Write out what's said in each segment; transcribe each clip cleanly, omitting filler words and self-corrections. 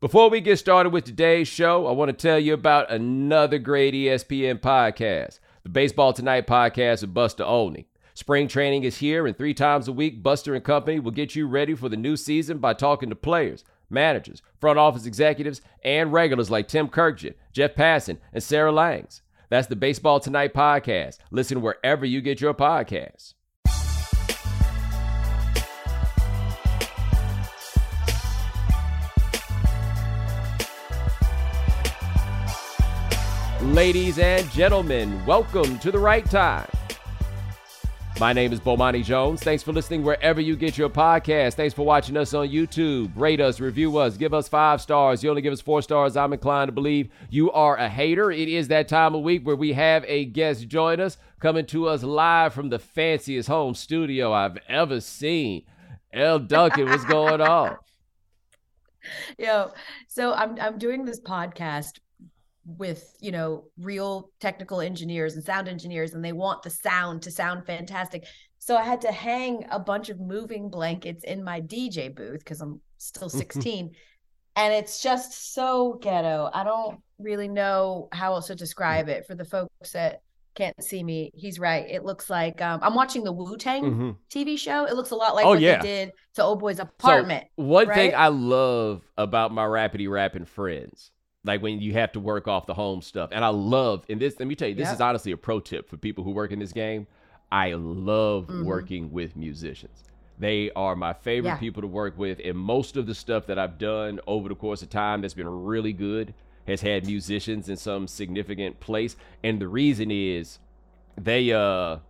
Before we get started with today's show, I want to tell you about another great ESPN podcast, the Baseball Tonight podcast with Buster Olney. Spring training is here, and 3 times a week, Buster and Company will get you ready for the new season by talking to players, managers, front office executives, and regulars like Tim Kirkjit, Jeff Passan, and Sarah Langs. That's the Baseball Tonight podcast. Listen wherever you get your podcasts. Ladies and gentlemen, welcome to The Right Time. My name is Bomani Jones. Thanks for listening wherever you get your podcast. Thanks for watching us on YouTube. Rate us, review us, give us 5 stars. You only give us 4 stars, I'm inclined to believe you are a hater. It is that time of week where we have a guest join us, coming to us live from the fanciest home studio I've ever seen. Elle Duncan, what's going on? Yo, so I'm doing this podcast with, you know, real technical engineers and sound engineers, and they want the sound to sound fantastic. So I had to hang a bunch of moving blankets in my DJ booth because I'm still 16. And it's just so ghetto. I don't really know how else to describe it. For the folks that can't see me, he's right. It looks like I'm watching the Wu-Tang TV show. It looks a lot like they did to Old Boy's apartment. So one thing I love about my rappity rapping friends, like when you have to work off the home stuff. And I love, and this, let me tell you, this is honestly a pro tip for people who work in this game. I love working with musicians. They are my favorite people to work with. And most of the stuff that I've done over the course of time that's been really good has had musicians in some significant place. And the reason is they, not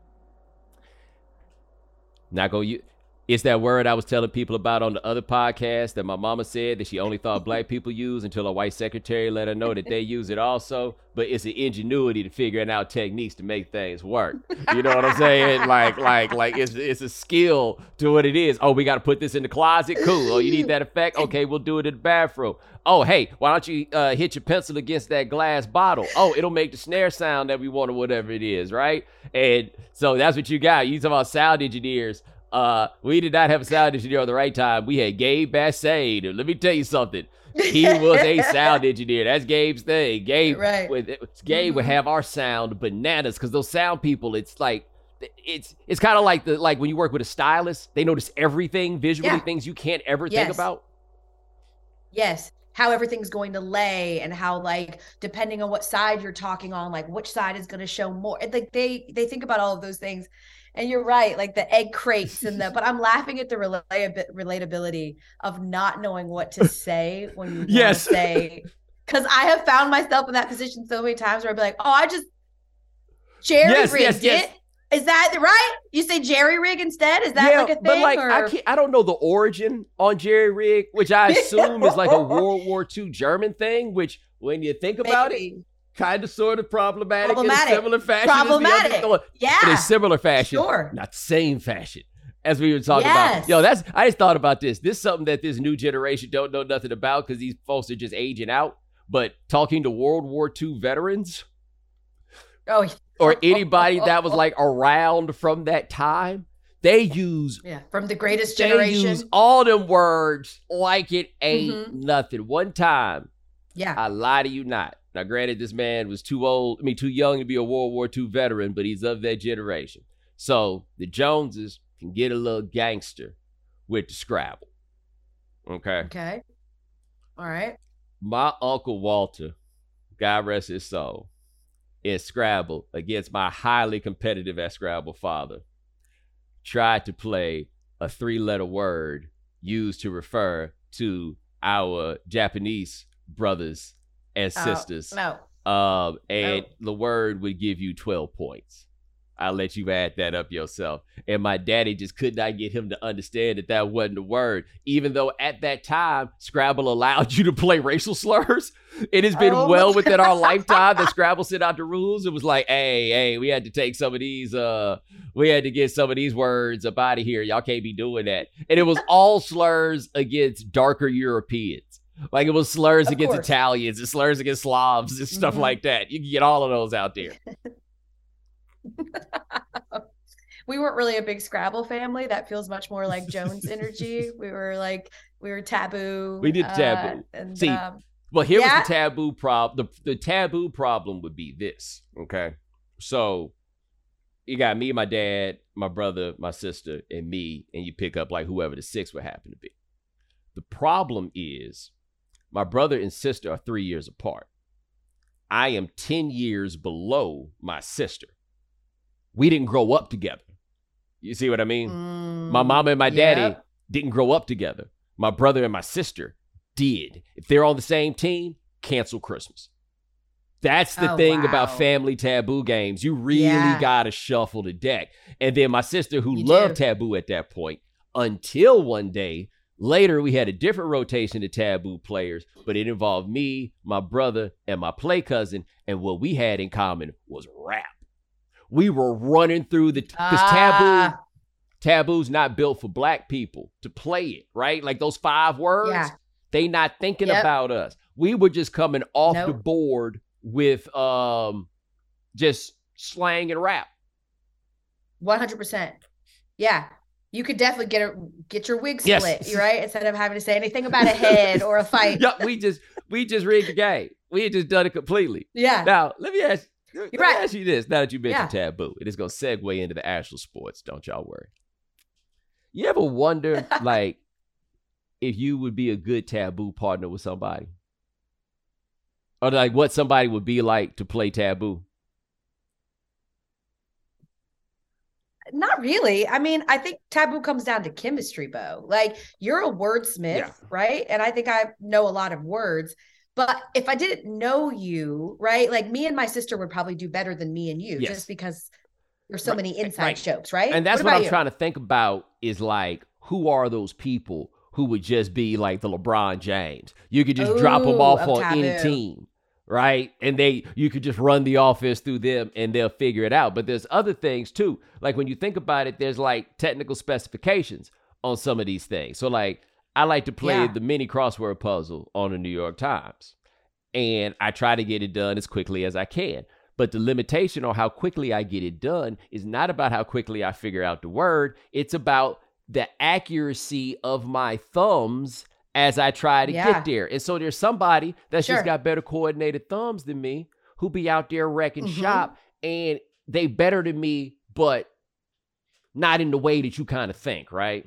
gonna use, it's that word I was telling people about on the other podcast that my mama said that she only thought black people use until a white secretary let her know that they use it also. But it's an ingenuity to figuring out techniques to make things work. You know what I'm saying? Like it's a skill to what it is. Oh, we got to put this in the closet. Cool. Oh, you need that effect? Okay, we'll do it in the bathroom. Oh, hey, why don't you hit your pencil against that glass bottle? Oh, it'll make the snare sound that we want or whatever it is, right? And so that's what you got. You talking about sound engineers. We did not have a sound engineer on The Right Time. We had Gabe Bassade. Let me tell you something. He was a sound engineer. That's Gabe's thing. Gabe would have our sound bananas, because those sound people, it's like, it's kind of like the, like when you work with a stylist, they notice everything visually, things you can't ever think about. Yes. How everything's going to lay, and how, like, depending on what side you're talking on, like which side is going to show more. Like they think about all of those things. And you're right, like the egg crates and the, but I'm laughing at the relatability of not knowing what to say when you want to say, because I have found myself in that position so many times where I'd be like, oh, I just jerry rigged it. Is that right? You say jerry rig instead? Is that like a thing? But like, or? I don't know the origin on jerry rig, which I assume is like a World War II German thing, which when you think about it, kind of, sort of problematic in a similar fashion. In a similar fashion. Sure. Not same fashion as we were talking about. Yo, I just thought about this. This is something that this new generation don't know nothing about, because these folks are just aging out. But talking to World War II veterans or anybody that was like around from that time, they use from the greatest generation. They use all them words like it ain't nothing. One time, I lie to you not. Now, granted, this man was too young to be a World War II veteran, but he's of that generation. So the Joneses can get a little gangster with the Scrabble. Okay. Okay. All right. My Uncle Walter, God rest his soul, in Scrabble against my highly competitive at Scrabble father, tried to play a 3-letter word used to refer to our Japanese brothers and sisters. The word would give you 12 points. I'll let you add that up yourself. And my daddy just could not get him to understand that that wasn't a word, even though at that time Scrabble allowed you to play racial slurs. It has been within our lifetime that Scrabble sent out the rules. It was like, hey, we had to take some of these, we had to get some of these words up out of here. Y'all can't be doing that. And it was all slurs against darker Europeans. Like, it was slurs against Italians and slurs against Slavs and stuff like that. You can get all of those out there. We weren't really a big Scrabble family. That feels much more like Jones energy. We were like We were Taboo. We did Taboo. Well, here was the Taboo problem. The Taboo problem would be this, okay? So you got me, my dad, my brother, my sister, and me, and you pick up like whoever the six would happen to be. The problem is my brother and sister are 3 years apart. I am 10 years below my sister. We didn't grow up together. You see what I mean? My mama and my daddy didn't grow up together. My brother and my sister did. If they're on the same team, cancel Christmas. That's the thing about family Taboo games. You really got to shuffle the deck. And then my sister, who loved Taboo at that point, until one day later, we had a different rotation of Taboo players, but it involved me, my brother, and my play cousin. And what we had in common was rap. We were running through the Taboo's not built for black people to play it, right? Like those 5 words, they not thinking about us. We were just coming off the board with just slang and rap. 100%. Yeah. You could definitely get your wig split, right? Instead of having to say anything about a head or a fight. Yeah, we just rigged the game. We had just done it completely. Yeah. Now, let me ask you this. Now that you mentioned Taboo, it is going to segue into the actual sports. Don't y'all worry. You ever wonder, like, if you would be a good Taboo partner with somebody? Or, like, what somebody would be like to play Taboo? Not really. I mean, I think Taboo comes down to chemistry, Bo. Like, you're a wordsmith, right? And I think I know a lot of words. But if I didn't know you, right, like me and my sister would probably do better than me and you just because there's so many inside jokes, right? And that's what I'm trying to think about is, like, who are those people who would just be like the LeBron James? You could just drop them off on Taboo. Any team, right? And you could just run the offense through them and they'll figure it out. But there's other things too. Like when you think about it, there's like technical specifications on some of these things. So like, I like to play the mini crossword puzzle on the New York Times. And I try to get it done as quickly as I can. But the limitation on how quickly I get it done is not about how quickly I figure out the word. It's about the accuracy of my thumbs as I try to get there. And so there's somebody that's just got better coordinated thumbs than me who be out there wrecking shop, and they better than me, but not in the way that you kind of think, right?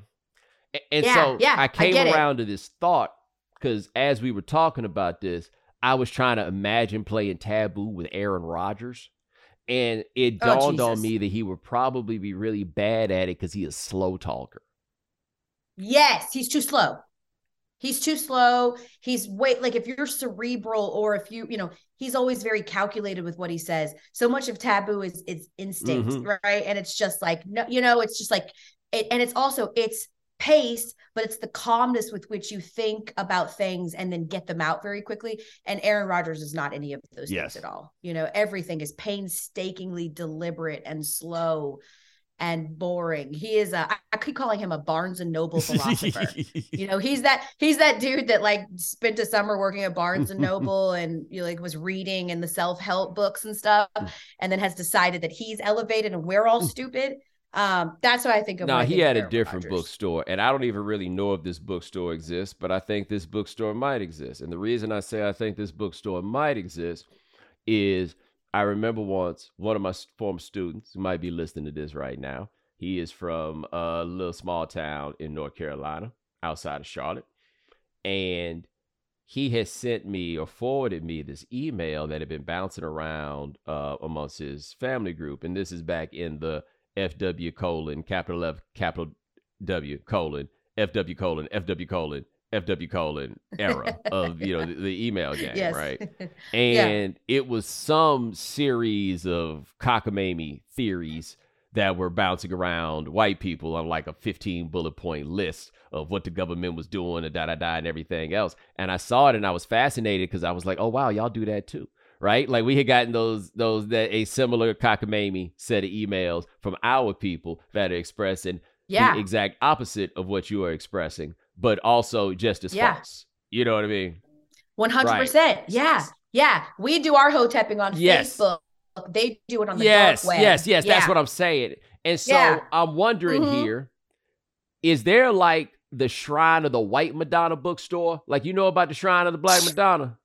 And so I came around to this thought because as we were talking about this, I was trying to imagine playing Taboo with Aaron Rodgers. And it dawned on me that he would probably be really bad at it because he is a slow talker. Yes, he's too slow. He's too slow. He's like if you're cerebral or if you, he's always very calculated with what he says. So much of Taboo is instinct, right? And it's just like, no, it's just like, and it's also, it's pace, but it's the calmness with which you think about things and then get them out very quickly. And Aaron Rodgers is not any of those things at all. Everything is painstakingly deliberate and slow and boring. He is I keep calling him a Barnes and Noble philosopher. He's that dude that like spent a summer working at Barnes and Noble and was reading in the self-help books and stuff, and then has decided that he's elevated and we're all stupid. That's what I think of. No, he had a different bookstore, and I don't even really know if this bookstore exists, but I think this bookstore might exist. And the reason I say I think this bookstore might exist is I remember once one of my former students who might be listening to this right now. He is from a little small town in North Carolina outside of Charlotte. And he has sent me or forwarded me this email that had been bouncing around amongst his family group. And this is back in the FW colon, capital F, capital W colon, FW colon, FW colon, FW colon era of, the email game, right? And it was some series of cockamamie theories that were bouncing around white people on like a 15 bullet point list of what the government was doing and da-da-da and everything else. And I saw it and I was fascinated because I was like, oh, wow, y'all do that too. Right? Like we had gotten a similar cockamamie set of emails from our people that are expressing the exact opposite of what you are expressing, but also just as false. You know what I mean? 100%. Right. Yeah. Yeah. We do our ho-tapping on Facebook. They do it on the dark web. Yes. That's what I'm saying. And so I'm wondering here, is there like the Shrine of the White Madonna bookstore? Like, you know about the Shrine of the Black Madonna?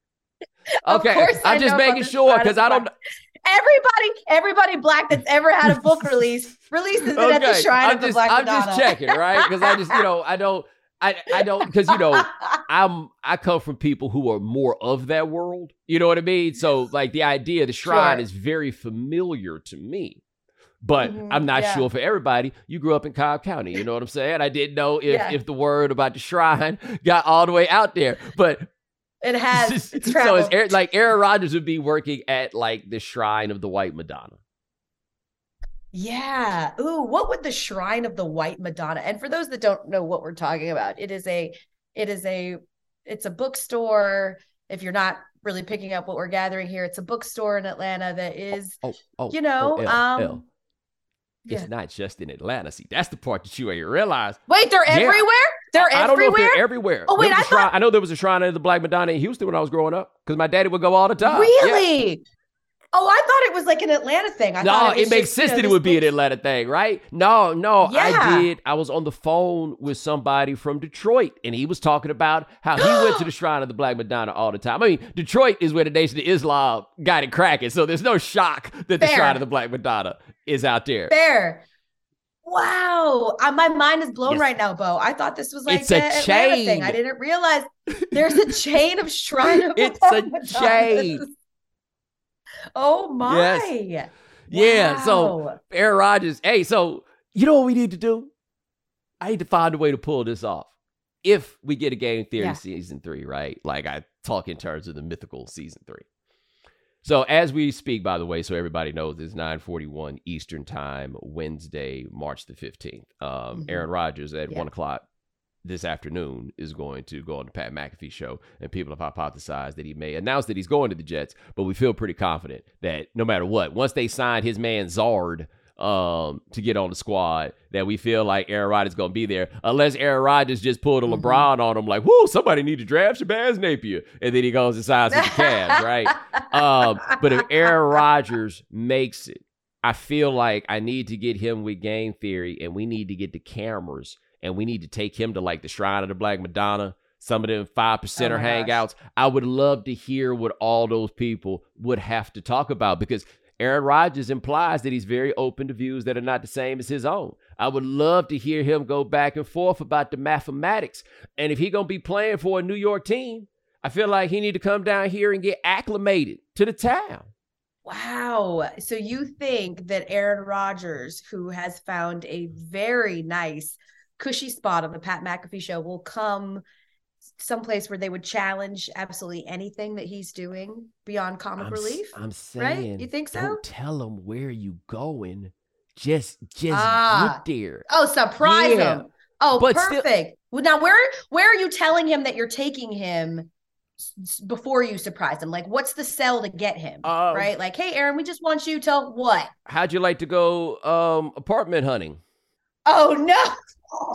Okay, I'm just making sure because I don't. Everybody black that's ever had a book releases it at the Shrine of the Black Madonna. I'm just checking, right? Because I just, I don't, because I come from people who are more of that world. You know what I mean? So like the idea of the shrine is very familiar to me. But I'm not sure for everybody. You grew up in Cobb County, you know what I'm saying? I didn't know if the word about the shrine got all the way out there, but it has. So it's like Aaron Rodgers would be working at like the Shrine of the White Madonna. Yeah. Ooh, what would the Shrine of the White Madonna? And for those that don't know what we're talking about, it's a bookstore. If you're not really picking up what we're gathering here, it's a bookstore in Atlanta that is, Elle. It's not just in Atlanta. See, that's the part that you ain't realize. Wait, they're everywhere? They're everywhere? I don't know if they're everywhere. Oh, wait, I know there was a Shrine of the Black Madonna in Houston when I was growing up because my daddy would go all the time. Really? Yeah. Oh, I thought it was like an Atlanta thing. It makes sense that it would be an Atlanta thing, right? No, yeah. I did. I was on the phone with somebody from Detroit, and he was talking about how he went to the Shrine of the Black Madonna all the time. I mean, Detroit is where the Nation of Islam got it cracking, so there's no shock that the Shrine of the Black Madonna is out there. Fair. Wow. My mind is blown right now, Bo. I thought this was like an Atlanta thing. I didn't realize there's a chain of Shrine of the Black Madonna. It's a chain. Oh my. Yes. Yeah. Wow. So Aaron Rodgers. Hey, so you know what we need to do? I need to find a way to pull this off. If we get a Game Theory season 3, right? Like I talk in terms of the mythical season 3. So as we speak, by the way, so everybody knows it's 9:41 Eastern time, Wednesday, March the 15th. Aaron Rodgers at 1:00 this afternoon is going to go on the Pat McAfee show, and people have hypothesized that he may announce that he's going to the Jets, but we feel pretty confident that no matter what, once they signed his man Zard to get on the squad, that we feel like Aaron Rodgers is going to be there, unless Aaron Rodgers just pulled a LeBron on him like, whoa, somebody need to draft Shabazz Napier, and then he goes and signs with the Cavs, right? But if Aaron Rodgers makes it, I feel like I need to get him with Game Theory, and we need to get the cameras, and we need to take him to like the Shrine of the Black Madonna, some of them 5%er hangouts. I would love to hear what all those people would have to talk about, because Aaron Rodgers implies that he's very open to views that are not the same as his own. I would love to hear him go back and forth about the mathematics. And if he's going to be playing for a New York team, I feel like he need to come down here and get acclimated to the town. Wow. So you think that Aaron Rodgers, who has found a very nice cushy spot on the Pat McAfee show, will come someplace where they would challenge absolutely anything that he's doing beyond comic relief? I'm saying, right? You think so? Don't tell him where you going. Just get there. Oh, surprise him. Oh, but perfect. Still, now, where are you telling him that you're taking him before you surprise him? Like, what's the sell to get him? Right? Like, hey, Aaron, we just want you to what? How'd you like to go apartment hunting? Oh, no.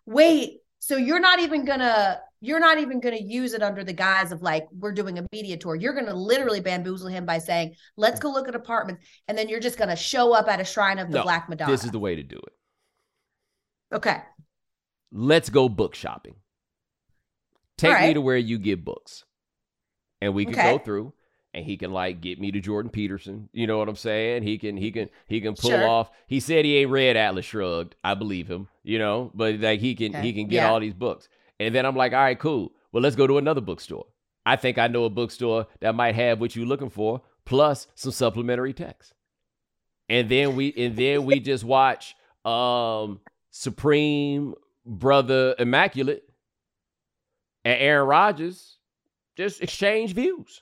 Wait. So you're not even gonna use it under the guise of like, we're doing a media tour. You're gonna literally bamboozle him by saying, let's go look at apartments, and then you're just gonna show up at a Shrine of the Black Madonna. This is the way to do it. Okay. Let's go book shopping. Take me to where you get books, and we can go through. And he can like get me to Jordan Peterson. You know what I'm saying? He can pull off. He said he ain't read Atlas Shrugged. I believe him, you know, but like he can get all these books. And then I'm like, all right, cool. Well, let's go to another bookstore. I think I know a bookstore that might have what you're looking for, plus some supplementary text. And then we just watch Supreme Brother Immaculate and Aaron Rodgers just exchange views.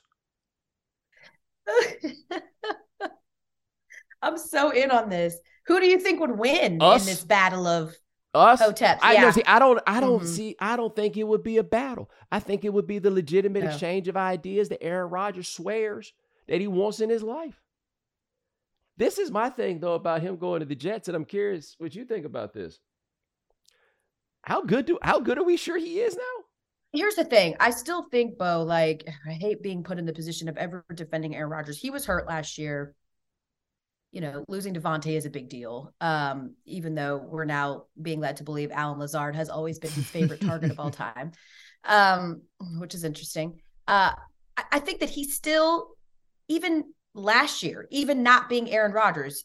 I'm so in on this. Who do you think would win in this battle of us? Hoteps? I don't think it would be a battle. I think it would be the legitimate exchange of ideas that Aaron Rodgers swears that he wants in his life. This is my thing though about him going to the Jets, and I'm curious what you think about this. How good are we sure he is now? Here's the thing. I still think, Bo, like, I hate being put in the position of ever defending Aaron Rodgers. He was hurt last year. you know, losing Devontae is a big deal, even though we're now being led to believe Alan Lazard has always been his favorite target of all time, which is interesting. I think that he still, even last year, even not being Aaron Rodgers,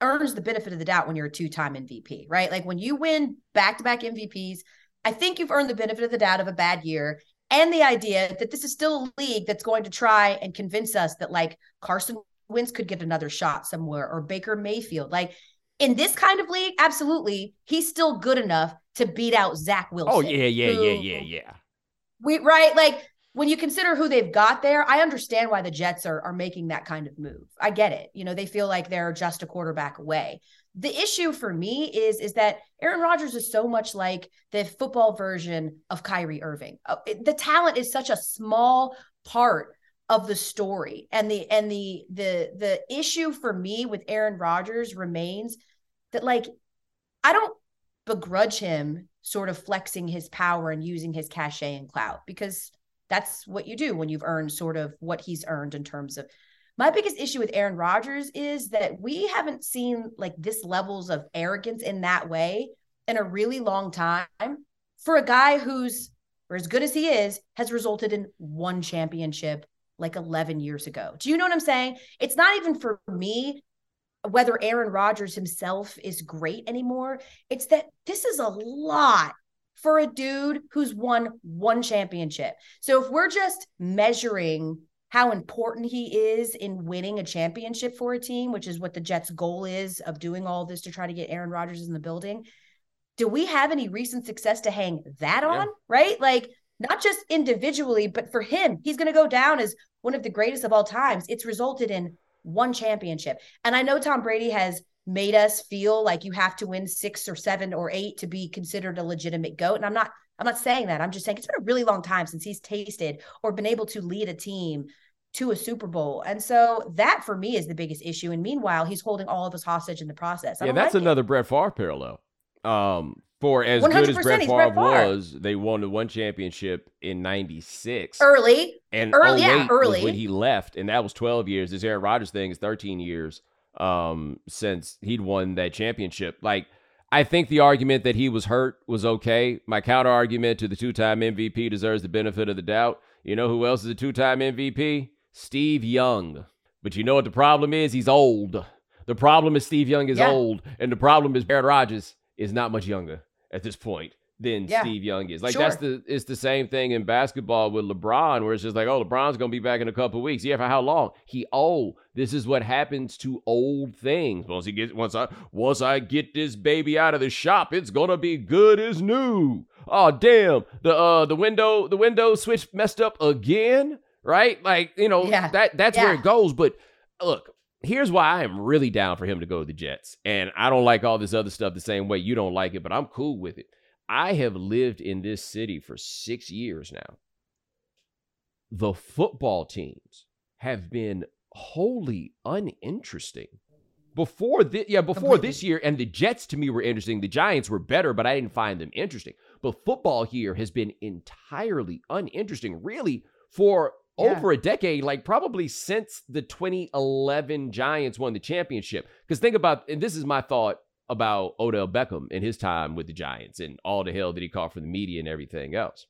earns the benefit of the doubt when you're a two-time MVP, right? Like when you win back-to-back MVPs, I think you've earned the benefit of the doubt of a bad year. And the idea that this is still a league that's going to try and convince us that like Carson Wentz could get another shot somewhere or Baker Mayfield. Like in this kind of league, absolutely, he's still good enough to beat out Zach Wilson. Oh, yeah. Right? Like when you consider who they've got there, I understand why the Jets are making that kind of move. I get it. You know, they feel like they're just a quarterback away. The issue for me is that Aaron Rodgers is so much like the football version of Kyrie Irving. The talent is such a small part of the story. And the issue for me with Aaron Rodgers remains that, like, I don't begrudge him sort of flexing his power and using his cachet and clout, because that's what you do when you've earned sort of what he's earned in terms of. My biggest issue with Aaron Rodgers is that we haven't seen like this levels of arrogance in that way in a really long time for a guy who's, or as good as he is, has resulted in one championship like 11 years ago. Do you know what I'm saying? It's not even for me whether Aaron Rodgers himself is great anymore. It's that this is a lot for a dude who's won one championship. So if we're just measuring how important he is in winning a championship for a team, which is what the Jets' goal is of doing all this to try to get Aaron Rodgers in the building, do we have any recent success to hang that on? Yeah. Right? Like not just individually, but for him, he's going to go down as one of the greatest of all times. It's resulted in one championship. And I know Tom Brady has made us feel like you have to win 6 or 7 or 8 to be considered a legitimate GOAT. And I'm not saying that. I'm just saying it's been a really long time since he's tasted or been able to lead a team to a Super Bowl. And so that for me is the biggest issue. And meanwhile, he's holding all of us hostage in the process. Yeah, that's another Brett Favre parallel. For as good as Brett Favre was, they won the one championship in 96. Early. When he left, and that was 12 years. This Aaron Rodgers thing is 13 years since he'd won that championship. Like, I think the argument that he was hurt was okay. My counter argument to the two-time MVP deserves the benefit of the doubt. You know who else is a two-time MVP? Steve Young. But you know what the problem is? He's old. The problem is Steve Young is old, and the problem is Aaron Rodgers is not much younger at this point than Steve Young is. Like it's the same thing in basketball with LeBron, where it's just like, oh, LeBron's going to be back in a couple of weeks. Yeah, for how long? He old. This is what happens to old things. Once I get this baby out of the shop, it's gonna be good as new. Oh damn, the window switch messed up again, right? Like, you know, that's where it goes. But look, here's why I am really down for him to go to the Jets, and I don't like all this other stuff the same way you don't like it, but I'm cool with it. I have lived in this city for 6 years now. The football teams have been wholly uninteresting before this year, and the Jets to me were interesting. The Giants were better, but I didn't find them interesting. But football here has been entirely uninteresting, really, for over a decade, like probably since the 2011 Giants won the championship. Because think about, and this is my thought about Odell Beckham and his time with the Giants and all the hell that he caught from the media and everything else.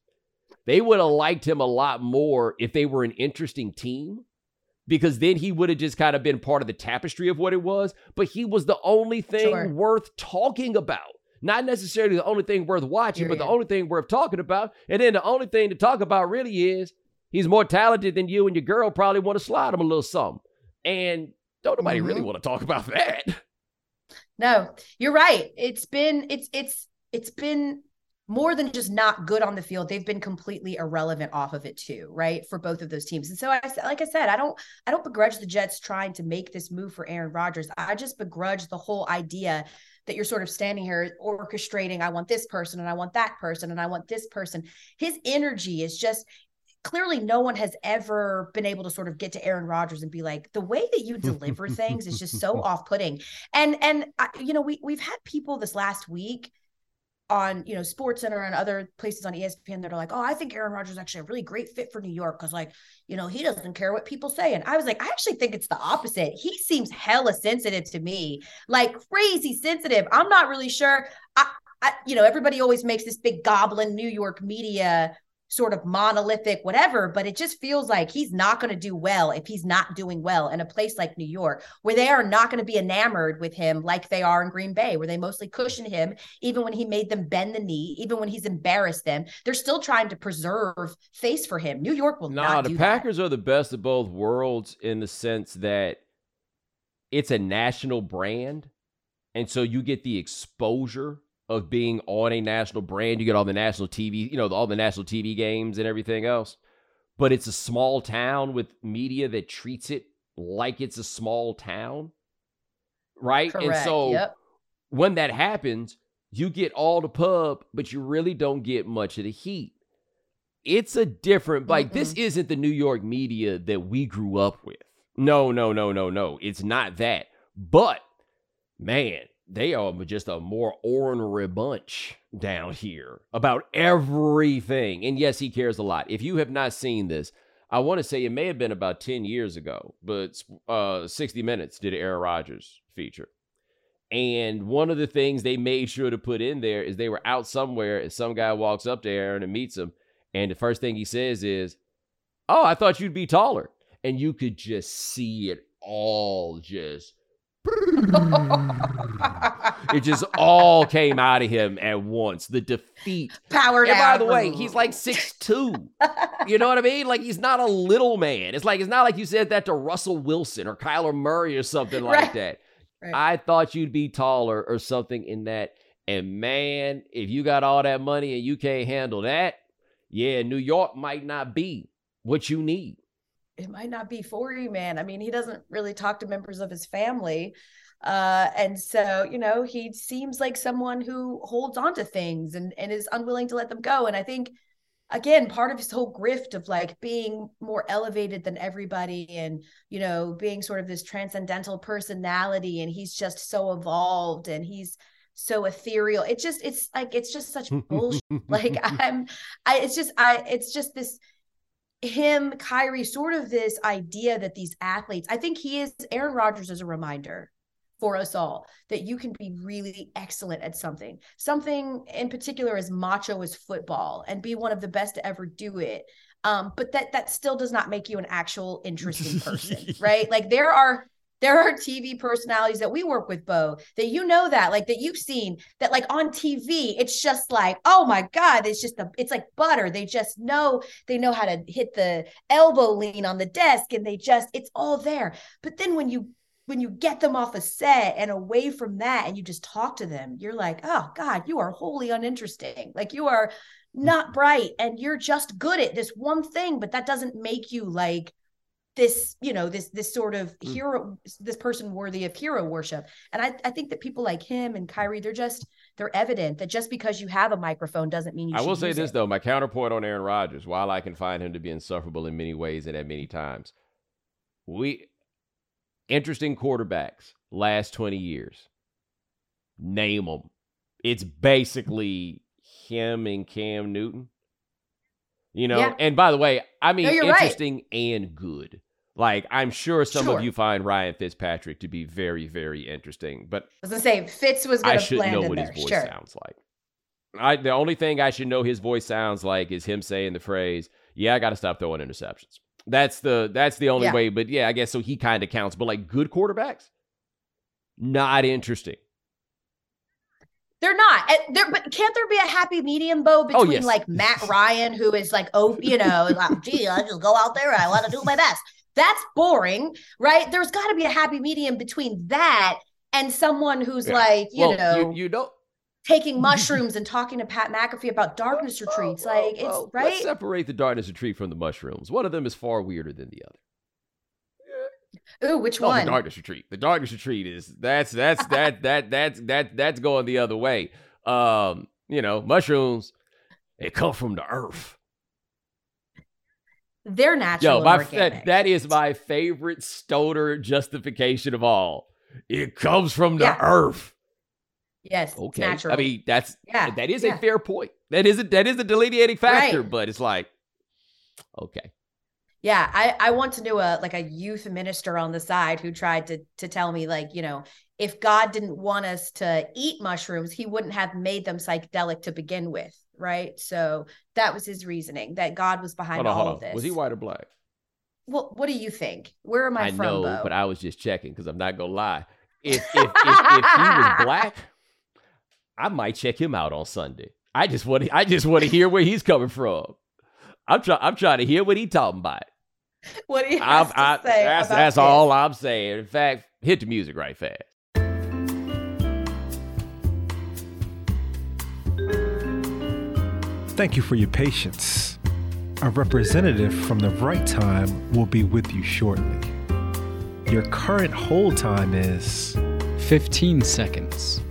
They would have liked him a lot more if they were an interesting team, because then he would have just kind of been part of the tapestry of what it was. But he was the only thing worth talking about. Not necessarily the only thing worth watching, but the only thing worth talking about. And then the only thing to talk about really is he's more talented than you, and your girl probably want to slide him a little something. And don't nobody really want to talk about that. No, you're right. It's been more than just not good on the field. They've been completely irrelevant off of it too, right? For both of those teams. And so I said, I don't begrudge the Jets trying to make this move for Aaron Rodgers. I just begrudge the whole idea that you're sort of standing here orchestrating, I want this person and I want that person and I want this person. His energy is just, clearly no one has ever been able to sort of get to Aaron Rodgers and be like, the way that you deliver things is just so off-putting. And you know, we've had people this last week on, you know, SportsCenter and other places on ESPN that are like, oh, I think Aaron Rodgers is actually a really great fit for New York because, like, you know, he doesn't care what people say. And I was like, I actually think it's the opposite. He seems hella sensitive to me, like crazy sensitive. I'm not really sure. I you know, everybody always makes this big goblin New York media sort of monolithic whatever, but it just feels like he's not going to do well if he's not doing well in a place like New York, where they are not going to be enamored with him like they are in Green Bay, where they mostly cushion him even when he made them bend the knee, even when he's embarrassed them. They're still trying to preserve face for him. New York will not do that. The Packers are the best of both worlds in the sense that it's a national brand, and so you get the exposure of being on a national brand. You get all the national TV, you know, all the national TV games and everything else. But it's a small town with media that treats it like it's a small town, right? Correct. And so when that happens, you get all the pub, but you really don't get much of the heat. It's a different, like, this isn't the New York media that we grew up with. No. It's not that. But, man, they are just a more ornery bunch down here about everything. And yes, he cares a lot. If you have not seen this, I want to say it may have been about 10 years ago, but 60 Minutes did an Aaron Rodgers feature. And one of the things they made sure to put in there is they were out somewhere and some guy walks up to Aaron and meets him. And the first thing he says is, "Oh, I thought you'd be taller." And you could just see it all just... It just all came out of him at once. The defeat. Powered out. And by the way, he's like 6'2". You know what I mean? Like, he's not a little man. It's not like you said that to Russell Wilson or Kyler Murray or something like that. Right. I thought you'd be taller or something in that. And man, if you got all that money and you can't handle that, yeah, New York might not be what you need. It might not be for you, man. I mean, he doesn't really talk to members of his family. And so, you know, he seems like someone who holds on to things and is unwilling to let them go. And I think, again, part of his whole grift of like being more elevated than everybody and, you know, being sort of this transcendental personality, and he's just so evolved and he's so ethereal. It's just such bullshit. Him, Kyrie, sort of this idea that these athletes, I think Aaron Rodgers is a reminder for us all that you can be really excellent at something. Something in particular as macho as football and be one of the best to ever do it. But that still does not make you an actual interesting person, right? Like there are TV personalities that we work with, Bo, that you know that, like, that you've seen that, like, on TV, it's just like, oh my God, it's like butter. They know how to hit the elbow lean on the desk, and it's all there. But then when you get them off a set and away from that, and you just talk to them, you're like, oh God, you are wholly uninteresting. Like, you are not bright and you're just good at this one thing, but that doesn't make you like this, you know, this sort of hero, this person worthy of hero worship. And I think that people like him and Kyrie, they're evident that just because you have a microphone doesn't mean you should use it. I will say this, though. My counterpoint on Aaron Rodgers, while I can find him to be insufferable in many ways and at many times, interesting quarterbacks last 20 years. Name them. It's basically him and Cam Newton. You know, And by the way, I mean, interesting and good. Like, I'm sure some of you find Ryan Fitzpatrick to be very, very interesting. But I was going to say, Fitz was going to land in there. I should know what his voice sounds like. The only thing I should know his voice sounds like is him saying the phrase, "Yeah, I got to stop throwing interceptions." That's the only way. But yeah, I guess so he kind of counts. But like, good quarterbacks, not interesting. They're not. But can't there be a happy medium, Bo, between like Matt Ryan, who is like, oh, you know, like, gee, I just go out there and I want to do my best. That's boring, right? There's got to be a happy medium between that and someone who's like, you know, taking mushrooms and talking to Pat McAfee about darkness retreats. Right? Let's separate the darkness retreat from the mushrooms. One of them is far weirder than the other. Ooh, which one? The darkness retreat. The darkness retreat is that's going the other way. You know, mushrooms, they come from the earth. They're natural. Yo, that is my favorite stoner justification of all. It comes from the earth. Yes. Okay. Natural. I mean, that's that is a fair point. That is a delineating factor, right. But it's like, okay. Yeah, I once knew a youth minister on the side who tried to tell me, like, you know, if God didn't want us to eat mushrooms, he wouldn't have made them psychedelic to begin with, right? So that was his reasoning, that God was behind all of this. Was he white or black? Well, what do you think? Where am I from, I know, Bo? But I was just checking because I'm not going to lie. If he was black, I might check him out on Sunday. I just want to hear where he's coming from. I'm trying to hear what he's talking about. What he has to say. That's all I'm saying. In fact, hit the music right fast. Thank you for your patience. A representative from The Right Time will be with you shortly. Your current hold time is 15 seconds.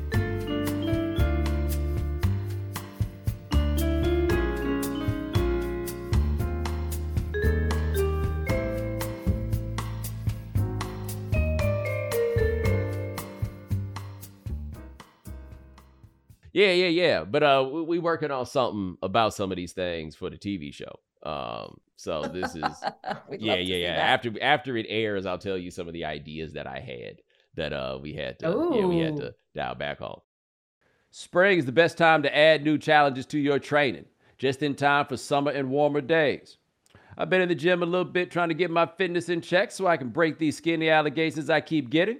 Yeah. But we working on something about some of these things for the TV show. So this is yeah. After it airs, I'll tell you some of the ideas that I had that we had to dial back on. Spring is the best time to add new challenges to your training, just in time for summer and warmer days. I've been in the gym a little bit trying to get my fitness in check so I can break these skinny allegations I keep getting.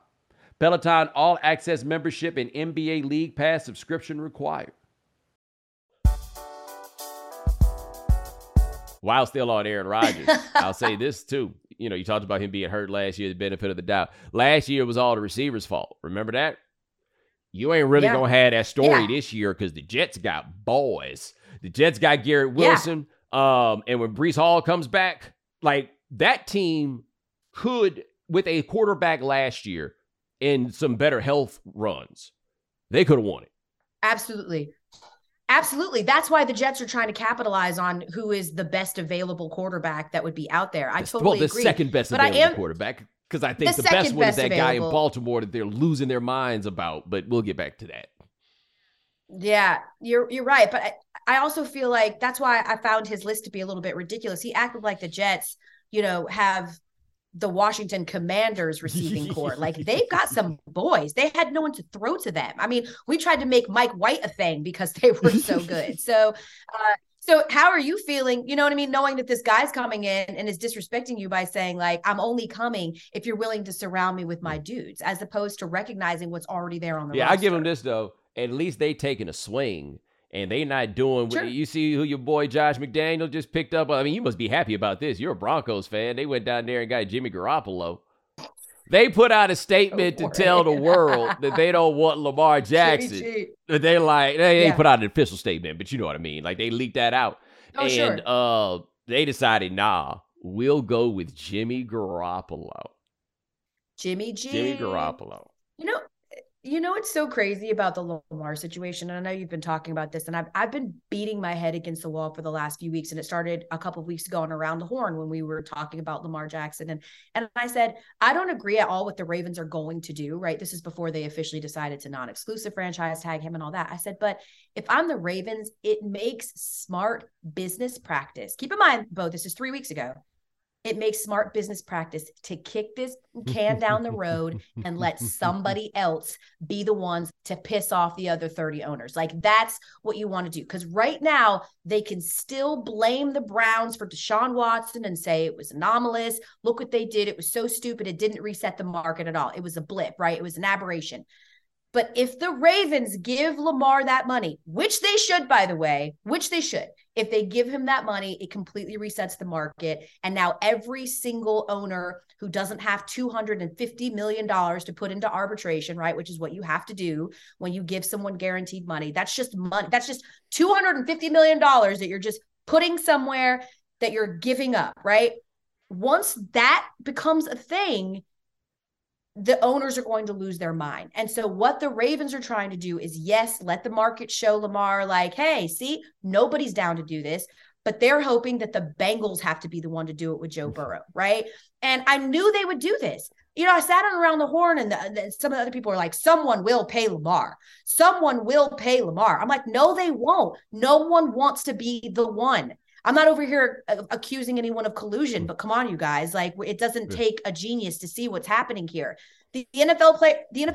Peloton all-access membership and NBA League Pass subscription required. While still on Aaron Rodgers, I'll say this too. You know, you talked about him being hurt last year, the benefit of the doubt. Last year was all the receiver's fault. Remember that? You ain't really going to have that story this year because the Jets got boys. The Jets got Garrett Wilson. And when Breece Hall comes back, like that team could, with a quarterback last year, in some better health runs, they could have won it. Absolutely. That's why the Jets are trying to capitalize on who is the best available quarterback that would be out there. I totally agree. Well, the second best available quarterback, because I think the best one is that guy in Baltimore that they're losing their minds about. But we'll get back to that. Yeah, you're right. But I also feel like that's why I found his list to be a little bit ridiculous. He acted like the Jets, you know, have the Washington Commanders receiving corps. Like, they've got some boys. They had no one to throw to them. I mean, we tried to make Mike White a thing because they were so good. So how are you feeling? You know what I mean? Knowing that this guy's coming in and is disrespecting you by saying, like, I'm only coming if you're willing to surround me with my dudes, as opposed to recognizing what's already there on the roster. I give them this, though. At least they taking a swing. And they not doing what you see who your boy Josh McDaniels just picked up. I mean, you must be happy about this. You're a Broncos fan. They went down there and got Jimmy Garoppolo. They put out a statement to tell the world that they don't want Lamar Jackson. They like, they put out an official statement, but you know what I mean? Like, they leaked that out. Oh, and sure. They decided, nah, we'll go with Jimmy Garoppolo. Jimmy G. Jimmy Garoppolo. You know what's so crazy about the Lamar situation, and I know you've been talking about this, and I've been beating my head against the wall for the last few weeks, and it started a couple of weeks ago on Around the Horn when we were talking about Lamar Jackson, and I said, I don't agree at all what the Ravens are going to do, right? This is before they officially decided to non-exclusive franchise tag him and all that. I said, but if I'm the Ravens, it makes smart business practice. Keep in mind, Bo, this is 3 weeks ago. It makes smart business practice to kick this can down the road and let somebody else be the ones to piss off the other 30 owners. Like, that's what you want to do. Because right now they can still blame the Browns for Deshaun Watson and say it was anomalous. Look what they did. It was so stupid. It didn't reset the market at all. It was a blip, right? It was an aberration. But if the Ravens give Lamar that money, which they should, by the way, which they should, if they give him that money, it completely resets the market. And now every single owner who doesn't have $250 million to put into arbitration, right, which is what you have to do when you give someone guaranteed money. That's just money. That's just $250 million that you're just putting somewhere that you're giving up, right? Once that becomes a thing, the owners are going to lose their mind. And so what the Ravens are trying to do is, yes, let the market show Lamar like, hey, see, nobody's down to do this, but they're hoping that the Bengals have to be the one to do it with Joe Burrow, right? And I knew they would do this. You know, I sat on Around the Horn and some of the other people are like, someone will pay Lamar. Someone will pay Lamar. I'm like, no, they won't. No one wants to be the one. I'm not over here accusing anyone of collusion, but come on, you guys, like, it doesn't take a genius to see what's happening here. The NFL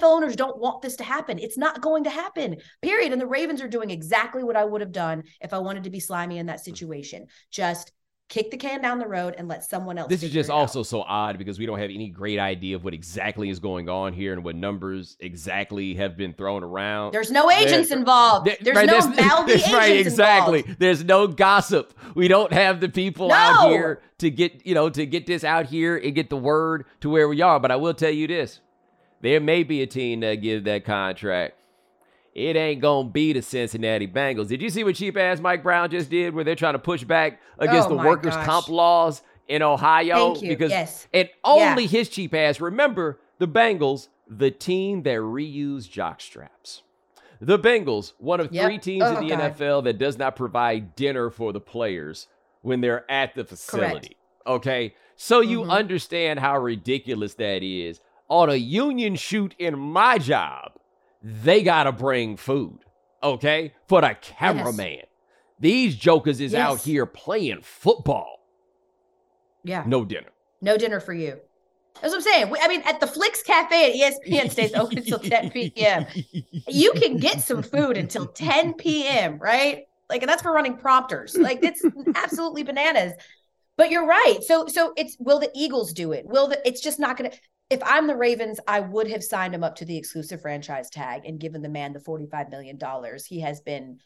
owners don't want this to happen. It's not going to happen, period. And the Ravens are doing exactly what I would have done if I wanted to be slimy in that situation. Just kick the can down the road and let someone else. This is just also so odd because we don't have any great idea of what exactly is going on here and what numbers exactly have been thrown around. There's no agents involved. There's no mouthy agents involved. Right, exactly. There's no gossip. We don't have the people out here to get, you know, to get this out here and get the word to where we are. But I will tell you this. There may be a team that gives that contract. It ain't going to be the Cincinnati Bengals. Did you see what cheap-ass Mike Brown just did where they're trying to push back against the workers' comp laws in Ohio? Thank you. Because and only his cheap ass. Remember, the Bengals, the team that reused jockstraps. The Bengals, one of three teams in the NFL that does not provide dinner for the players when they're at the facility. Correct. Okay? So you understand how ridiculous that is. On a union shoot in my job, they got to bring food, okay, for the cameraman. Yes. These jokers is out here playing football. Yeah. No dinner. No dinner for you. That's what I'm saying. I mean, at the Flicks Cafe at ESPN stays open until 10 p.m. You can get some food until 10 p.m., right? Like, and that's for running prompters. Like, it's absolutely bananas. But you're right. So it's, will the Eagles do it? It's just not going to. If I'm the Ravens, I would have signed him up to the exclusive franchise tag and given the man the $45 million. He has been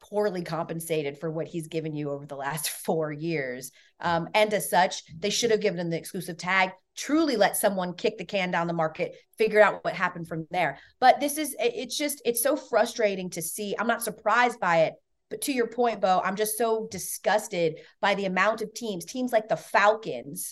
poorly compensated for what he's given you over the last 4 years. And as such, they should have given him the exclusive tag, truly let someone kick the can down the market, figure out what happened from there. But it's so frustrating to see. I'm not surprised by it. But to your point, Bo, I'm just so disgusted by the amount of teams like the Falcons,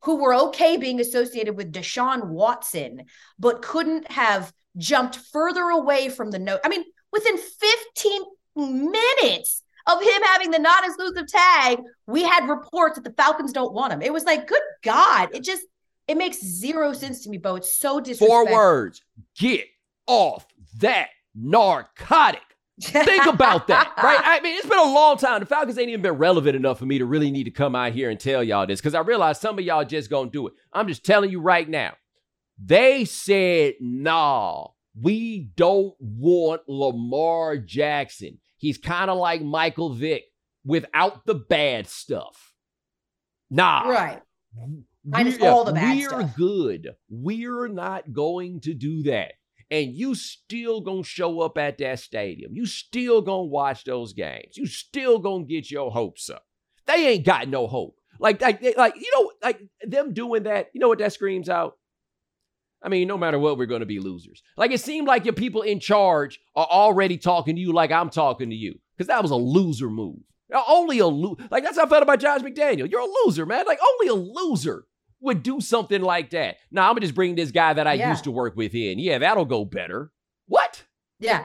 who were okay being associated with Deshaun Watson, but couldn't have jumped further away from the note. I mean, within 15 minutes of him having the non-exclusive tag, we had reports that the Falcons don't want him. It was like, good God. It makes zero sense to me, Bo. It's so disrespectful. 4 words. Get off that narcotic. Think about that, right? I mean, it's been a long time. The Falcons ain't even been relevant enough for me to really need to come out here and tell y'all this because I realize some of y'all just gonna do it. I'm just telling you right now. They said, nah, we don't want Lamar Jackson. He's kind of like Michael Vick without the bad stuff. Nah. Right. Minus all the bad stuff. We're good. We're not going to do that. And you still gonna show up at that stadium. You still gonna watch those games. You still gonna get your hopes up. They ain't got no hope. Like them doing that, you know what that screams out? I mean, no matter what, we're gonna be losers. Like, it seemed like your people in charge are already talking to you like I'm talking to you. Because that was a loser move. Like, that's how I felt about Josh McDaniels. You're a loser, man. Like, only a loser would do something like that. Now, I'm going to just bring this guy that I used to work with in. Yeah, that'll go better. What? Yeah.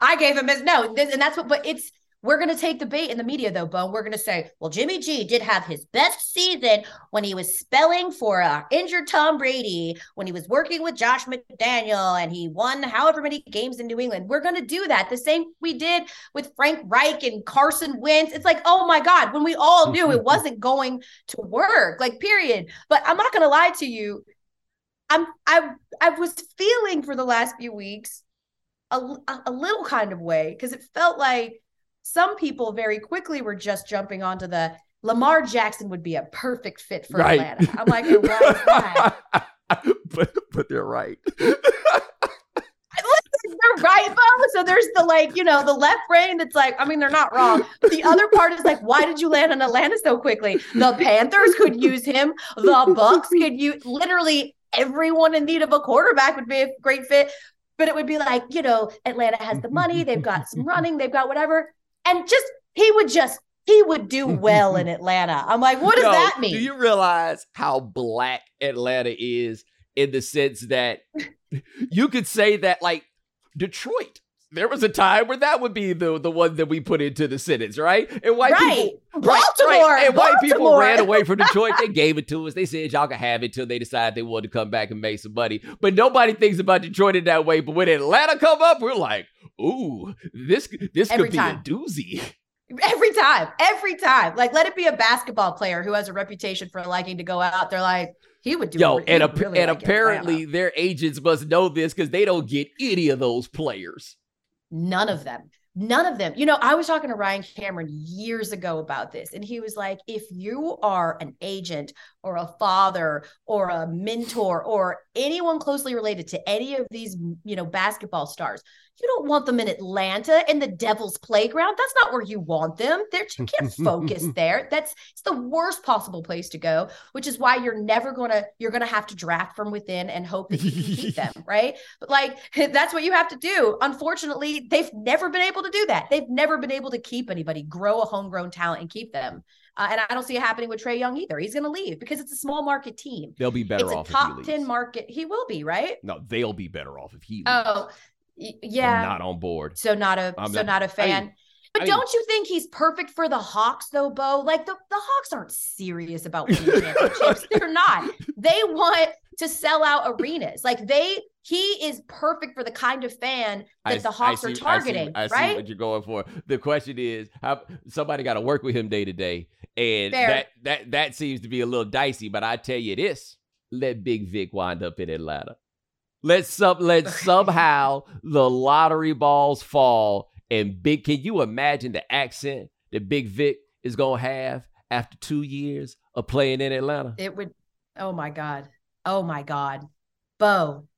I gave him his no. And that's what, but it's, We're going to take the bait in the media, though, Bo. We're going to say, well, Jimmy G did have his best season when he was spelling for injured Tom Brady, when he was working with Josh McDaniel, and he won however many games in New England. We're going to do that. The same we did with Frank Reich and Carson Wentz. It's like, oh, my God, when we all knew it wasn't going to work, like, period. But I'm not going to lie to you. I was feeling for the last few weeks a little kind of way, because it felt like some people very quickly were just jumping onto the Lamar Jackson would be a perfect fit for Atlanta. I'm like, well, why is that? But they're right. They're right, Bo. So there's the, like, you know, the left brain that's like, I mean, they're not wrong. But the other part is like, why did you land on Atlanta so quickly? The Panthers could use him. The Bucks could use, literally everyone in need of a quarterback would be a great fit. But it would be like, you know, Atlanta has the money. They've got some running. They've got whatever. And he would do well in Atlanta. I'm like, what does that mean? Do you realize how black Atlanta is, in the sense that you could say that, like, Detroit, there was a time where that would be the one that we put into the sentence, right? And white people ran away from Detroit. They gave it to us. They said y'all can have it till they decided they wanted to come back and make some money. But nobody thinks about Detroit in that way. But when Atlanta come up, we're like, ooh, this could be a doozy. Every time. Like, let it be a basketball player who has a reputation for liking to go out. They're like, he would do. Apparently their agents must know this, because they don't get any of those players. None of them. You know, I was talking to Ryan Cameron years ago about this, and he was like, if you are an agent or a father or a mentor or anyone closely related to any of these, you know, basketball stars, you don't want them in Atlanta, in the Devil's Playground. That's not where you want them. You can't focus there. It's the worst possible place to go, which is why you're going to have to draft from within and hope that you can keep them, right? But, like, that's what you have to do. Unfortunately, they've never been able to do that. They've never been able to keep anybody, grow a homegrown talent and keep them. And I don't see it happening with Trey Young either. He's going to leave because it's a small market team. They'll be better off if he leaves. It's a top 10 market. He will be, right? No, they'll be better off if he leaves. Oh, yeah. I'm not on board. So not a fan. Don't you think he's perfect for the Hawks, though, Bo? Like, the Hawks aren't serious about winning championships. They're not. They want to sell out arenas. Like, he is perfect for the kind of fan that the Hawks are targeting, right? I see what you're going for. The question is, somebody got to work with him day to day, and that seems to be a little dicey. But I tell you this: let Big Vic wind up in Atlanta. Let somehow the lottery balls fall, and Big. Can you imagine the accent that Big Vic is gonna have after 2 years of playing in Atlanta? It would. Oh my God, Bo.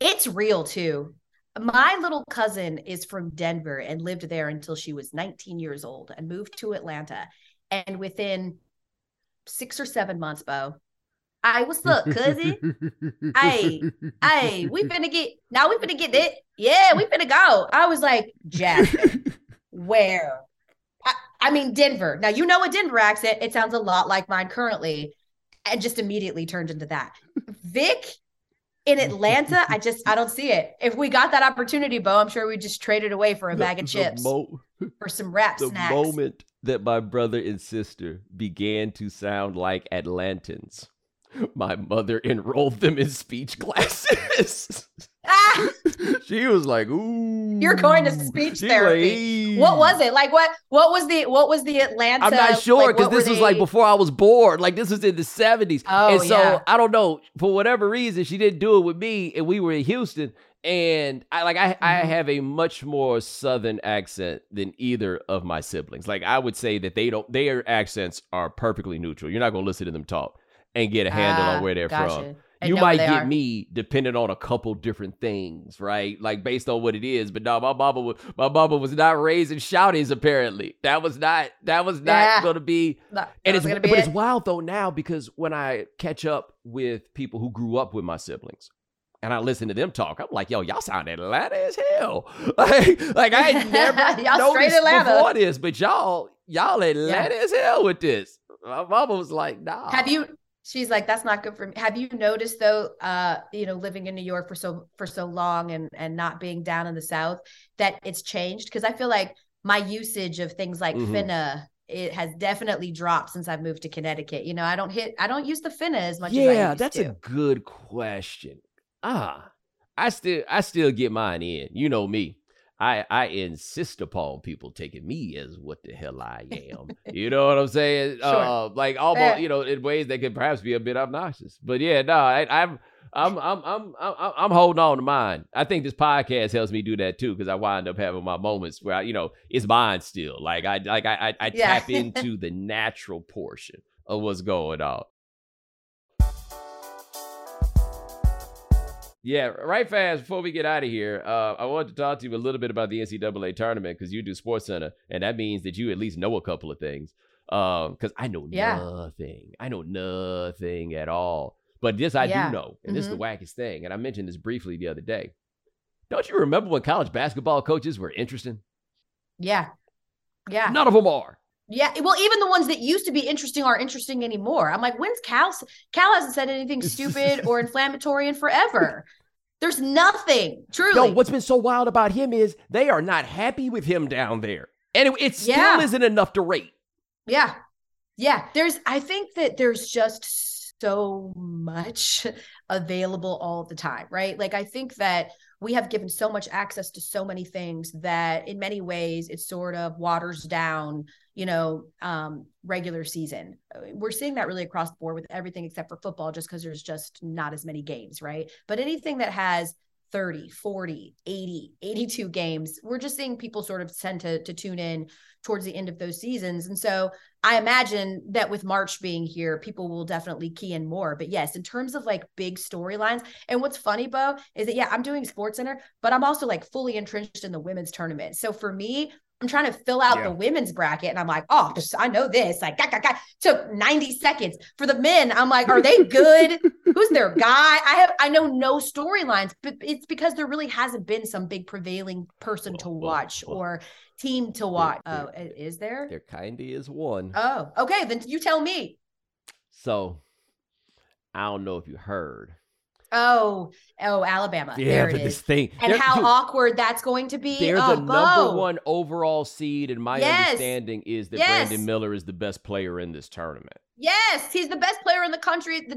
It's real, too. My little cousin is from Denver and lived there until she was 19 years old and moved to Atlanta. And within 6 or 7 months, Bo, what's up, cousin? Hey, we finna get it. Yeah, we finna go. I was like, Jack, where? I mean, Denver. Now, you know a Denver accent. It sounds a lot like mine currently. And just immediately turned into that. Vic in Atlanta, I don't see it. If we got that opportunity, Bo, I'm sure we just trade it away for a bag of chips or some wrap snacks. The moment that my brother and sister began to sound like Atlantans, my mother enrolled them in speech classes. She was like, "Ooh, you're going to speech therapy." Like, what was it like? What was the Atlanta? I'm not sure, because this was like before I was born. Like, this was in the 70s, I don't know, for whatever reason she didn't do it with me, and we were in Houston, and I have a much more Southern accent than either of my siblings. Like, I would say that their accents are perfectly neutral. You're not going to listen to them talk and get a handle on where they're from. You might get me dependent on a couple different things, right? Like, based on what it is. But no, my mama was not raising shouties, apparently. That was not going to be. But it's wild, though, now, because when I catch up with people who grew up with my siblings and I listen to them talk, I'm like, yo, y'all sound Atlanta as hell. Like I had never noticed before this, but y'all Atlanta as hell with this. My mama was like, nah. She's like, that's not good for me. Have you noticed, though, you know, living in New York for so long and not being down in the South, that it's changed? Because I feel like my usage of things like finna, it has definitely dropped since I've moved to Connecticut. You know, I don't use the finna as much as I used to. Yeah, that's a good question. I still get mine in. You know me. I insist upon people taking me as what the hell I am. You know what I'm saying? Sure. Like almost, you know, in ways that could perhaps be a bit obnoxious. But yeah, no, I'm holding on to mine. I think this podcast helps me do that too, because I wind up having my moments where I, you know, it's mine still. I tap into the natural portion of what's going on. Yeah, right fast, before we get out of here, I wanted to talk to you a little bit about the NCAA tournament, because you do SportsCenter, and that means that you at least know a couple of things, because I know nothing. I know nothing at all. But this I do know, and this is the wackest thing, and I mentioned this briefly the other day. Don't you remember when college basketball coaches were interesting? Yeah. Yeah. None of them are. Yeah, well, even the ones that used to be interesting aren't interesting anymore. I'm like, when's Cal hasn't said anything stupid or inflammatory in forever. There's nothing, truly. No, what's been so wild about him is they are not happy with him down there. And it still isn't enough to rate. Yeah. Yeah. I think that there's just so much available all the time, right? Like, I think that we have given so much access to so many things that in many ways it sort of waters down, you know, regular season. We're seeing that really across the board with everything except for football, just because there's just not as many games, right? But anything that has 30, 40, 80, 82 games, we're just seeing people sort of tend to tune in towards the end of those seasons. And so I imagine that with March being here, people will definitely key in more. But yes, in terms of like big storylines, and what's funny, Bo, is that, yeah, I'm doing SportsCenter, but I'm also like fully entrenched in the women's tournament. So for me, I'm trying to fill out the women's bracket, and I'm like, oh, I know this. Like, took 90 seconds. For the men, I'm like, are they good? Who's their guy? I know no storylines, but it's because there really hasn't been some big prevailing person to watch or team to watch. Is there? There kind of is one. Oh, okay. Then you tell me. So, I don't know if you heard. Oh, Alabama. Yeah, there it is. This thing. And how awkward that's going to be. They're the number one overall seed, and my understanding is that Brandon Miller is the best player in this tournament. Yes, he's the best player in the country.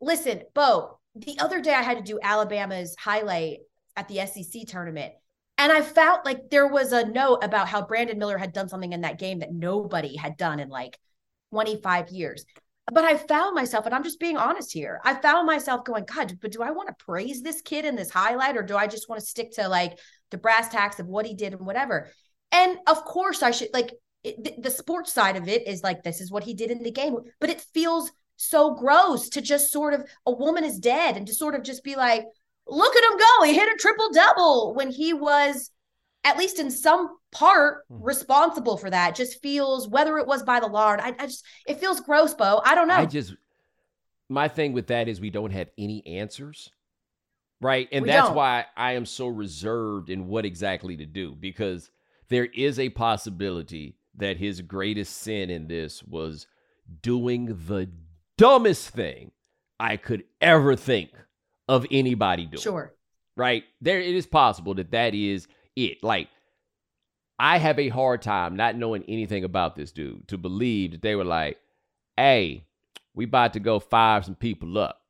Listen, Bo, the other day I had to do Alabama's highlight at the SEC tournament, and I felt like there was a note about how Brandon Miller had done something in that game that nobody had done in like 25 years. But I found myself, and I'm just being honest here, I found myself going, God, but do I want to praise this kid in this highlight, or do I just want to stick to like the brass tacks of what he did and whatever? And of course I should, like the sports side of it is like, this is what he did in the game, but it feels so gross to just sort of, a woman is dead, and to sort of just be like, look at him go. He hit a triple double when he was at least in some part responsible for that. Just feels, whether it was by the law, and it feels gross, Bo. I don't know. My thing with that is we don't have any answers, right? And that's why I am so reserved in what exactly to do, because there is a possibility that his greatest sin in this was doing the dumbest thing I could ever think of anybody doing. Sure. Right? There, it is possible that is it. Like, I have a hard time not knowing anything about this dude to believe that they were like, hey, we about to go fire some people up.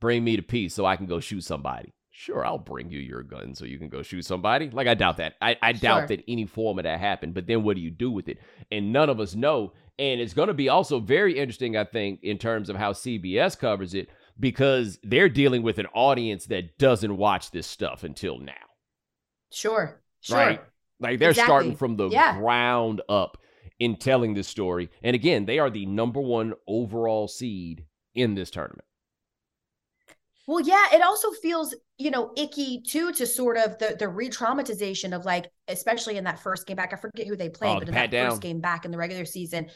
Bring me the piece so I can go shoot somebody. Sure, I'll bring you your gun so you can go shoot somebody. Like, I doubt that. I doubt that any form of that happened. But then what do you do with it? And none of us know. And it's going to be also very interesting, I think, in terms of how CBS covers it, because they're dealing with an audience that doesn't watch this stuff until now. Sure. Sure. Right? Like, they're starting from the ground up in telling this story. And again, they are the number one overall seed in this tournament. Well, yeah, it also feels, you know, icky too, to sort of the re-traumatization of, like, especially in that first game back, I forget who they played, but in that first game back in the regular season.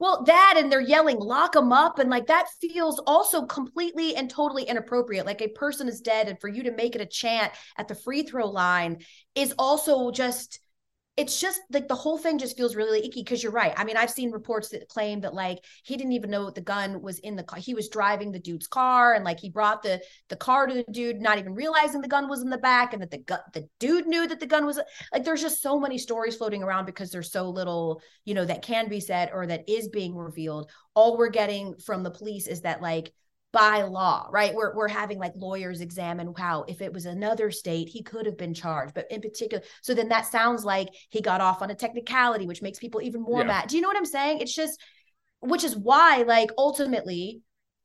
Well, that, and they're yelling, lock them up. And like, that feels also completely and totally inappropriate. Like, a person is dead, and for you to make it a chant at the free throw line is also just, it's just like the whole thing just feels really icky. Cause you're right. I mean, I've seen reports that claim that like, he didn't even know the gun was in the car. He was driving the dude's car and like, he brought the car to the dude, not even realizing the gun was in the back, and that the dude knew that the gun was like, there's just so many stories floating around because there's so little, you know, that can be said or that is being revealed. All we're getting from the police is that like, by law, right? We're having like lawyers examine, wow, if it was another state, he could have been charged, but in particular, so then that sounds like he got off on a technicality, which makes people even more mad. Do you know what I'm saying? It's just, which is why like ultimately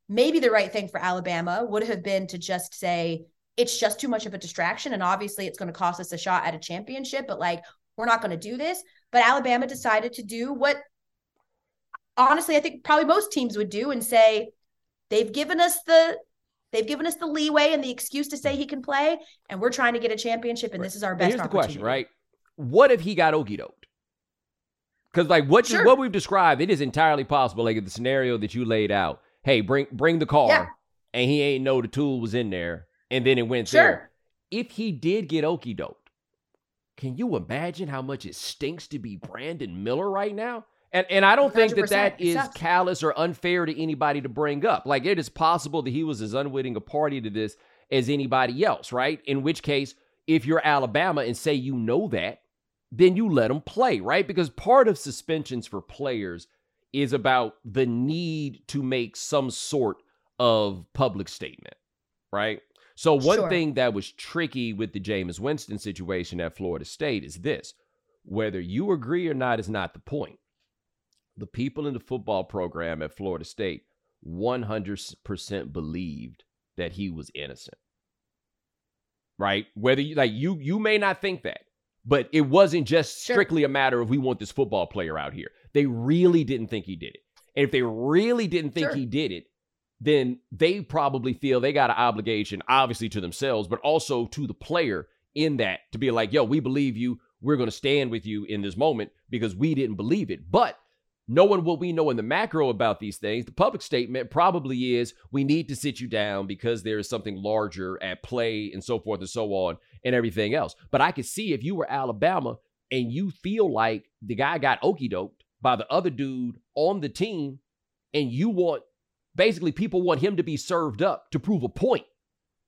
maybe the right thing for Alabama would have been to just say, it's just too much of a distraction. And obviously it's going to cost us a shot at a championship, but like, we're not going to do this. But Alabama decided to do what honestly, I think probably most teams would do and say, They've given us the leeway and the excuse to say he can play, and we're trying to get a championship, and this is our best opportunity. Here's the question, right? What if he got okie doked? Because like what we've described, it is entirely possible. Like the scenario that you laid out, hey, bring the car, and he ain't know the tool was in there, and then it went there. If he did get okie doked, can you imagine how much it stinks to be Brandon Miller right now? And I don't think that is callous or unfair to anybody to bring up. Like, it is possible that he was as unwitting a party to this as anybody else, right? In which case, if you're Alabama and say you know that, then you let them play, right? Because part of suspensions for players is about the need to make some sort of public statement, right? So one thing that was tricky with the Jameis Winston situation at Florida State is this. Whether you agree or not is not the point. The people in the football program at Florida State 100% believed that he was innocent, right? Whether you like, you may not think that, but it wasn't just strictly a matter of we want this football player out here. They really didn't think he did it. And if they really didn't think he did it, then they probably feel they got an obligation, obviously to themselves, but also to the player in that to be like, yo, we believe you. We're going to stand with you in this moment because we didn't believe it. But knowing what we know in the macro about these things, the public statement probably is we need to sit you down because there is something larger at play and so forth and so on and everything else. But I could see if you were Alabama and you feel like the guy got okie doked by the other dude on the team and you want, basically people want him to be served up to prove a point.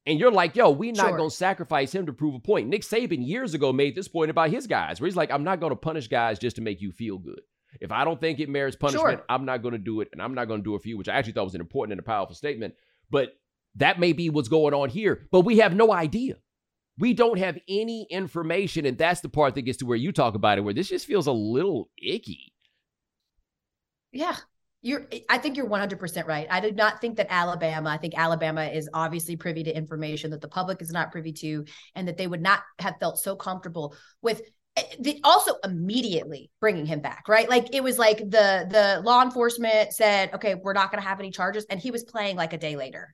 And you're like, yo, we're not going to sacrifice him to prove a point. Nick Saban years ago made this point about his guys where he's like, I'm not going to punish guys just to make you feel good. If I don't think it merits punishment, I'm not going to do it. And I'm not going to do it for you, which I actually thought was an important and a powerful statement. But that may be what's going on here. But we have no idea. We don't have any information. And that's the part that gets to where you talk about it, where this just feels a little icky. Yeah. I think you're 100% right. I did not think that Alabama is obviously privy to information that the public is not privy to, and that they would not have felt so comfortable with also immediately bringing him back, right? Like it was like the law enforcement said, okay, we're not going to have any charges. And he was playing like a day later.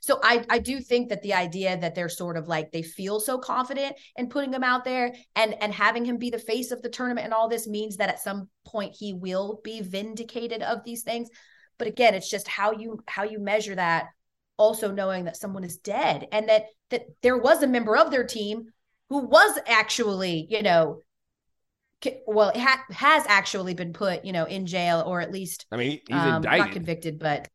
So I do think that the idea that they're sort of like, they feel so confident in putting him out there and having him be the face of the tournament and all this means that at some point he will be vindicated of these things. But again, it's just how you measure that. Also knowing that someone is dead and that there was a member of their team who was actually, you know, has actually been put, you know, in jail or at least, I mean, he's indicted. Not convicted, but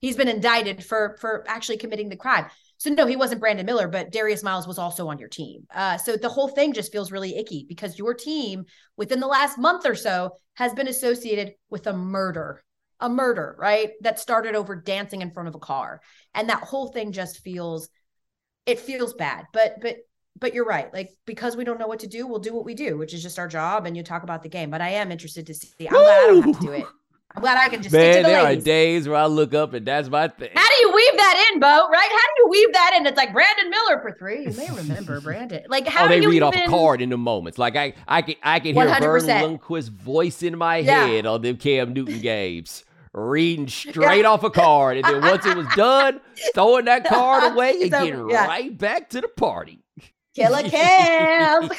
he's been indicted for actually committing the crime. So no, he wasn't Brandon Miller, but Darius Miles was also on your team. So the whole thing just feels really icky because your team within the last month or so has been associated with a murder, right? That started over dancing in front of a car. And that whole thing just feels bad, but you're right. Like, because we don't know what to do, we'll do what we do, which is just our job. And you talk about the game, but I am interested to see. I'm glad I don't have to do it. I'm glad I can just stick to the ladies. There are days where I look up and that's my thing. How do you weave that in, Bo? Right? How do you weave that in? It's like Brandon Miller for three. You may remember Brandon. Like how do you read off a card in the moments. Like I can hear 100%. Vern Lundquist's voice in my head on them Cam Newton games. Reading straight off a card. And then once it was done, throwing that card away and getting right back to the party. Killer Cam.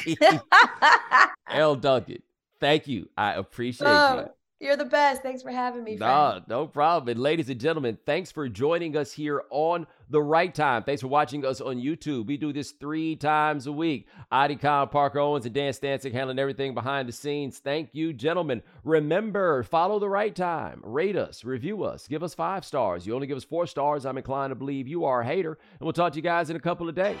Elle Duncan, thank you. I appreciate you. You're the best. Thanks for having me, friend. Nah, no problem. And ladies and gentlemen, thanks for joining us here on The Right Time. Thanks for watching us on YouTube. We do this 3 times a week. Adi Khan, Parker Owens, and Dan Stancic handling everything behind the scenes. Thank you, gentlemen. Remember, follow The Right Time. Rate us, review us, give us 5 stars. You only give us 4 stars, I'm inclined to believe you are a hater. And we'll talk to you guys in a couple of days.